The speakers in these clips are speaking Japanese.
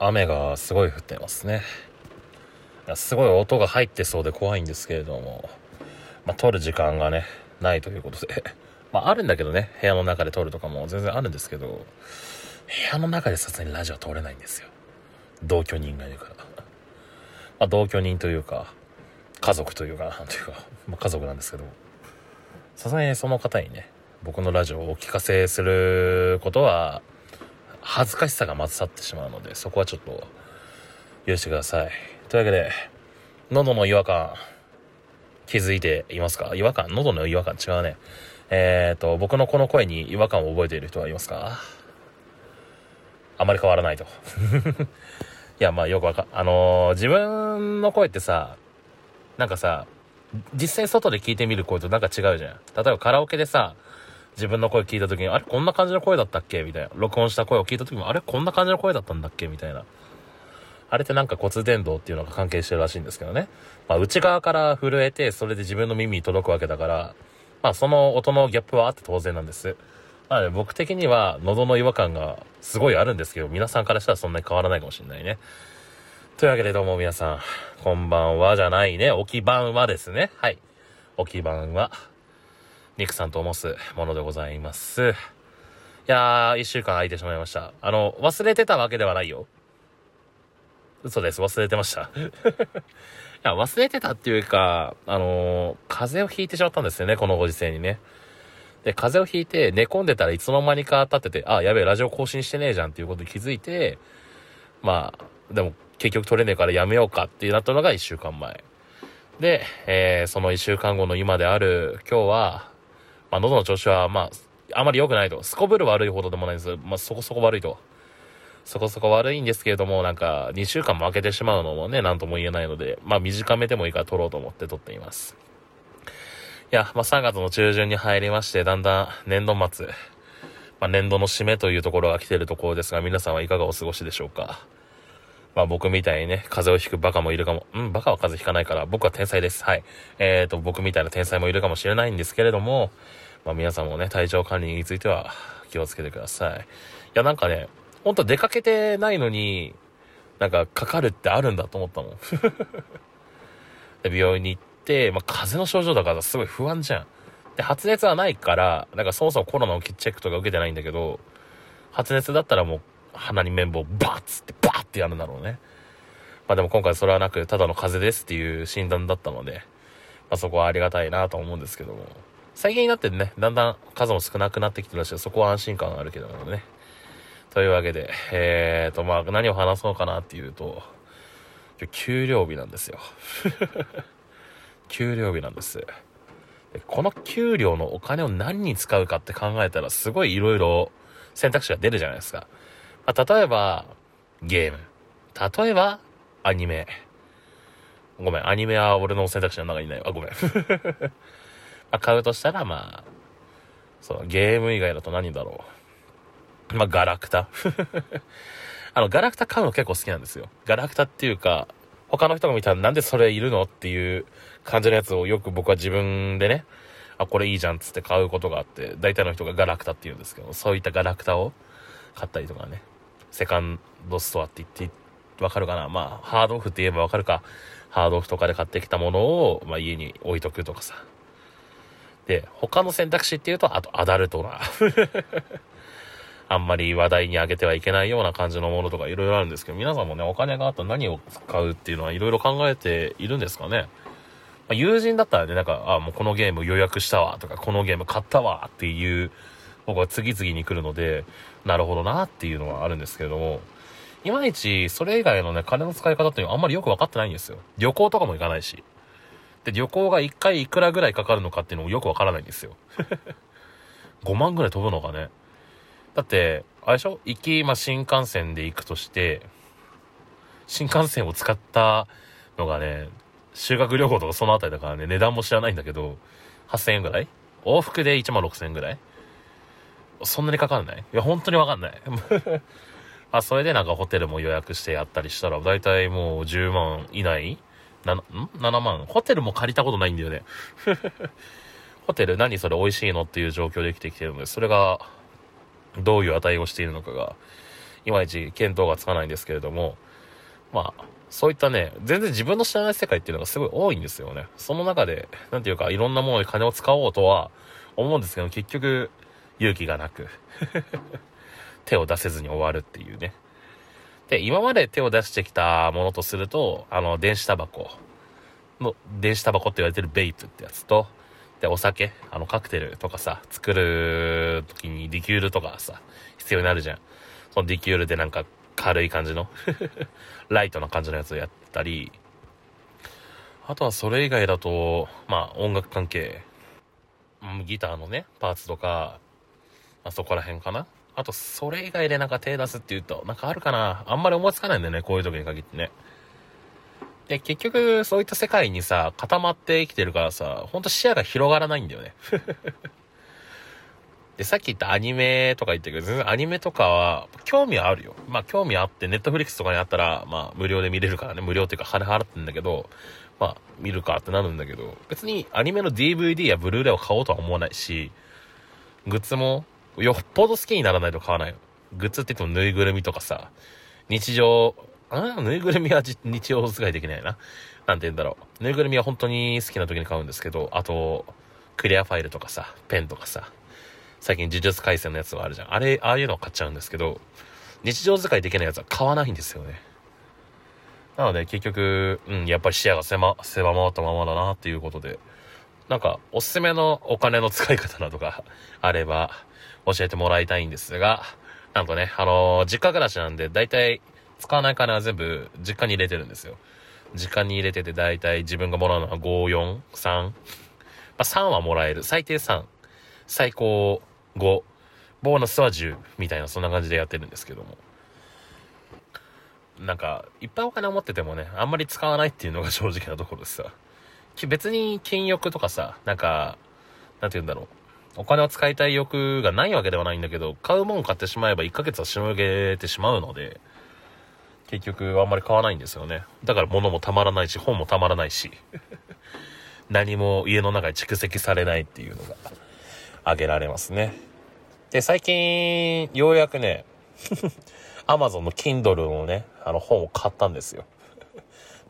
雨がすごい降ってますね。すごい音が入ってそうで怖いんですけれども、撮る時間がねないということであるんだけどね、部屋の中で撮るとかも全然あるんですけど、部屋の中でさすがにラジオ撮れないんですよ。同居人がいるから、同居人というか家族というかなんというか、家族なんですけど、さすがにその方にね僕のラジオをお聞かせすることは恥ずかしさが勝ってしまうので、そこはちょっと許してください。というわけで、喉の違和感気づいていますか？違和感、喉の違和感違うね。僕のこの声に違和感を覚えている人はいますか？あまり変わらないといやよく自分の声ってさ、実際外で聞いてみる声と違うじゃん。例えばカラオケでさ、自分の声聞いた時にあれこんな感じの声だったっけみたいな、録音した声を聞いた時もあれこんな感じの声だったんだっけみたいな、あれって骨伝導っていうのが関係してるらしいんですけどね。内側から震えて、それで自分の耳に届くわけだから、その音のギャップはあって当然なんです。なので僕的には喉の違和感がすごいあるんですけど、皆さんからしたらそんなに変わらないかもしれないね。というわけでどうも皆さん、こんばんはじゃないね、おきばんはですね。はい。おきばんは、ニクさんと申すものでございます。いやー、1週間空いてしまいました。忘れてたわけではないよ。嘘です。忘れてました。いや、忘れてたっていうか、風邪をひいてしまったんですよね、このご時世にね。で、風邪をひいて、寝込んでたらいつの間にか立ってて、あ、やべえ、ラジオ更新してねえじゃんっていうことに気づいて、でも結局撮れねえからやめようかってなったのが1週間前。で、その1週間後の今である今日は、喉の調子は、あまり良くないと。すこぶる悪いほどでもないんです。そこそこ悪いと。そこそこ悪いんですけれども、2週間も空けてしまうのもね、なんとも言えないので、短めでもいいから撮ろうと思って撮っています。いや、3月の中旬に入りまして、だんだん年度末、年度の締めというところが来ているところですが、皆さんはいかがお過ごしでしょうか？僕みたいにね、風邪をひくバカもいるかも、バカは風邪ひかないから、僕は天才です。はい。僕みたいな天才もいるかもしれないんですけれども、皆さんもね、体調管理については気をつけてください。いや、本当出かけてないのにかかるってあるんだと思ったもんで病院に行って、風邪の症状だからすごい不安じゃん。で発熱はないからそもそもコロナのチェックとか受けてないんだけど、発熱だったらもう鼻に綿棒バッつってバーってやるんだろうね。でも今回それはなく、ただの風邪ですっていう診断だったので、そこはありがたいなと思うんですけども、最近になってねだんだん数も少なくなってきてるらしい。そこは安心感があるけどもね。というわけで、何を話そうかなっていうと、給料日なんですよ。給料日なんです。この給料のお金を何に使うかって考えたら、すごいいろいろ選択肢が出るじゃないですか。例えば、ゲーム。例えば、アニメ。ごめん、アニメは俺の選択肢の中にいないわ。ごめん。買うとしたら、ゲーム以外だと何だろう。ガラクタガラクタ買うの結構好きなんですよ。ガラクタっていうか、他の人が見たらなんでそれいるのっていう感じのやつをよく僕は自分でね、あ、これいいじゃんっつって買うことがあって、大体の人がガラクタって言うんですけど、そういったガラクタを買ったりとかね、セカンドストアって言って、わかるかな？ハードオフって言えばわかるか。ハードオフとかで買ってきたものを、家に置いとくとかさ。で、他の選択肢っていうと、あとアダルトな。あんまり話題に上げてはいけないような感じのものとかいろいろあるんですけど、皆さんもね、お金があったら何を使うっていうのはいろいろ考えているんですかね。友人だったらね、もうこのゲーム予約したわとか、このゲーム買ったわっていう、僕は次々に来るので、なるほどなっていうのはあるんですけれども、いまいちそれ以外のね、金の使い方っていうのはあんまりよく分かってないんですよ。旅行とかも行かないし。で、旅行が1回いくらぐらいかかるのかっていうのもよく分からないんですよ。5万ぐらい飛ぶのかね。だって、あれでしょ？行き、新幹線で行くとして、新幹線を使ったのがね、修学旅行とかそのあたりだからね、値段も知らないんだけど、8000円ぐらい？往復で16000円ぐらい？そんなにかかんない？いや、本当にわかんない。それでホテルも予約してやったりしたら、だいたいもう10万以内？7万？ホテルも借りたことないんだよね。ホテル何それ美味しいのっていう状況で生きてきてるので、それが、どういう値をしているのかがいまいち見当がつかないんですけれども、まあそういったね、全然自分の知らない世界っていうのがすごい多いんですよね。その中でなんていうか、いろんなものに金を使おうとは思うんですけど、結局勇気がなく手を出せずに終わるっていうね。で、今まで手を出してきたものとすると、電子タバコの、電子タバコって言われてるベイプってやつと、で、お酒、カクテルとかさ、作る時にリキュールとかさ、必要になるじゃん。そのリキュールでなんか軽い感じのライトな感じのやつをやったり、あとはそれ以外だと、まあ音楽関係、ギターのねパーツとか、まあ、そこら辺かな。あとそれ以外でなんか手出すっていうと、なんかあるかな、あんまり思いつかないんだよね、こういう時に限ってね。で、結局そういった世界にさ固まって生きてるからさ、ほんと視野が広がらないんだよねで、さっき言ったアニメとか言ったけど、全然アニメとかは興味はあるよ。まあ興味あって、ネットフリックスとかにあったらまあ無料で見れるからね、無料っていうか金払ってんだけど、まあ見るかってなるんだけど、別にアニメの DVD やブルーレイを買おうとは思わないし、グッズもよっぽど好きにならないと買わないよ。グッズって言ってもぬいぐるみとかさ、日常、ぬいぐるみは日常使いできないな。なんて言うんだろう。ぬいぐるみは本当に好きな時に買うんですけど、あとクリアファイルとかさ、ペンとかさ、最近呪術廻戦のやつがあるじゃん。あれ、ああいうのを買っちゃうんですけど、日常使いできないやつは買わないんですよね。なので結局、やっぱり視野が狭まったままだなっていうことで、なんかおすすめのお金の使い方などがあれば教えてもらいたいんですが、なんとね、実家暮らしなんで、だいたい使わない金は全部実家に入れてるんですよ。実家に入れてて、だいたい自分がもらうのは5、4、3、まあ、3はもらえる、最低3、最高5、ボーナスは10みたいな、そんな感じでやってるんですけども、なんかいっぱいお金を持っててもね、あんまり使わないっていうのが正直なところでさ、別に金欲とかさ、なんかなんて言うんだろう、お金を使いたい欲がないわけではないんだけど、買うもん買ってしまえば1ヶ月はしのげてしまうので、結局あんまり買わないんですよね。だから物もたまらないし、本もたまらないし何も家の中に蓄積されないっていうのが挙げられますね。で、最近ようやくねAmazon の Kindle のね、本を買ったんですよ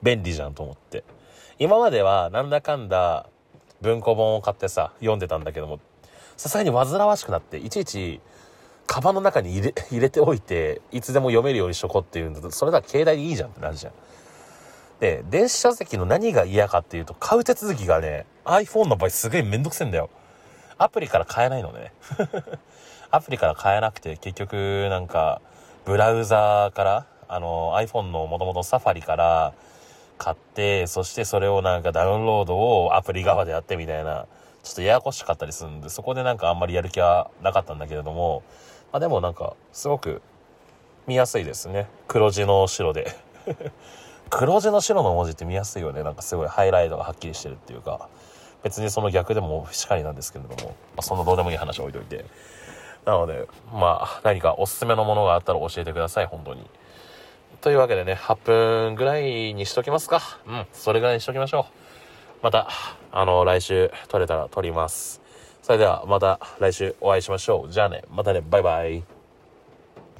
便利じゃんと思って。今まではなんだかんだ文庫本を買ってさ、読んでたんだけども、さすがに煩わしくなって、いちいちカバンの中に入れておいて、いつでも読めるようにしとこうっていうんだと、それだけ携帯でいいじゃんってなるじゃん。で、電子書籍の何が嫌かっていうと、買う手続きがね、 iPhone の場合すげえめんどくせえんだよ。アプリから買えないのねアプリから買えなくて、結局なんかブラウザーから、iPhone の元々サファリから買って、そしてそれをなんかダウンロードをアプリ側でやってみたいな、ちょっとややこしかったりするんで、そこでなんかあんまりやる気はなかったんだけれども、まあ、でもなんかすごく見やすいですね。黒字の白で黒字の白の文字って見やすいよね。なんかすごいハイライトがはっきりしてるっていうか、別にその逆でもしかりなんですけれども、まあ、そんなどうでもいい話を置いといて、なのでまあ何かおすすめのものがあったら教えてください、本当に。というわけでね、8分ぐらいにしときますか。それぐらいにしときましょう。また来週撮れたら撮ります。それではまた来週お会いしましょう。じゃあね、またね、バイバイ。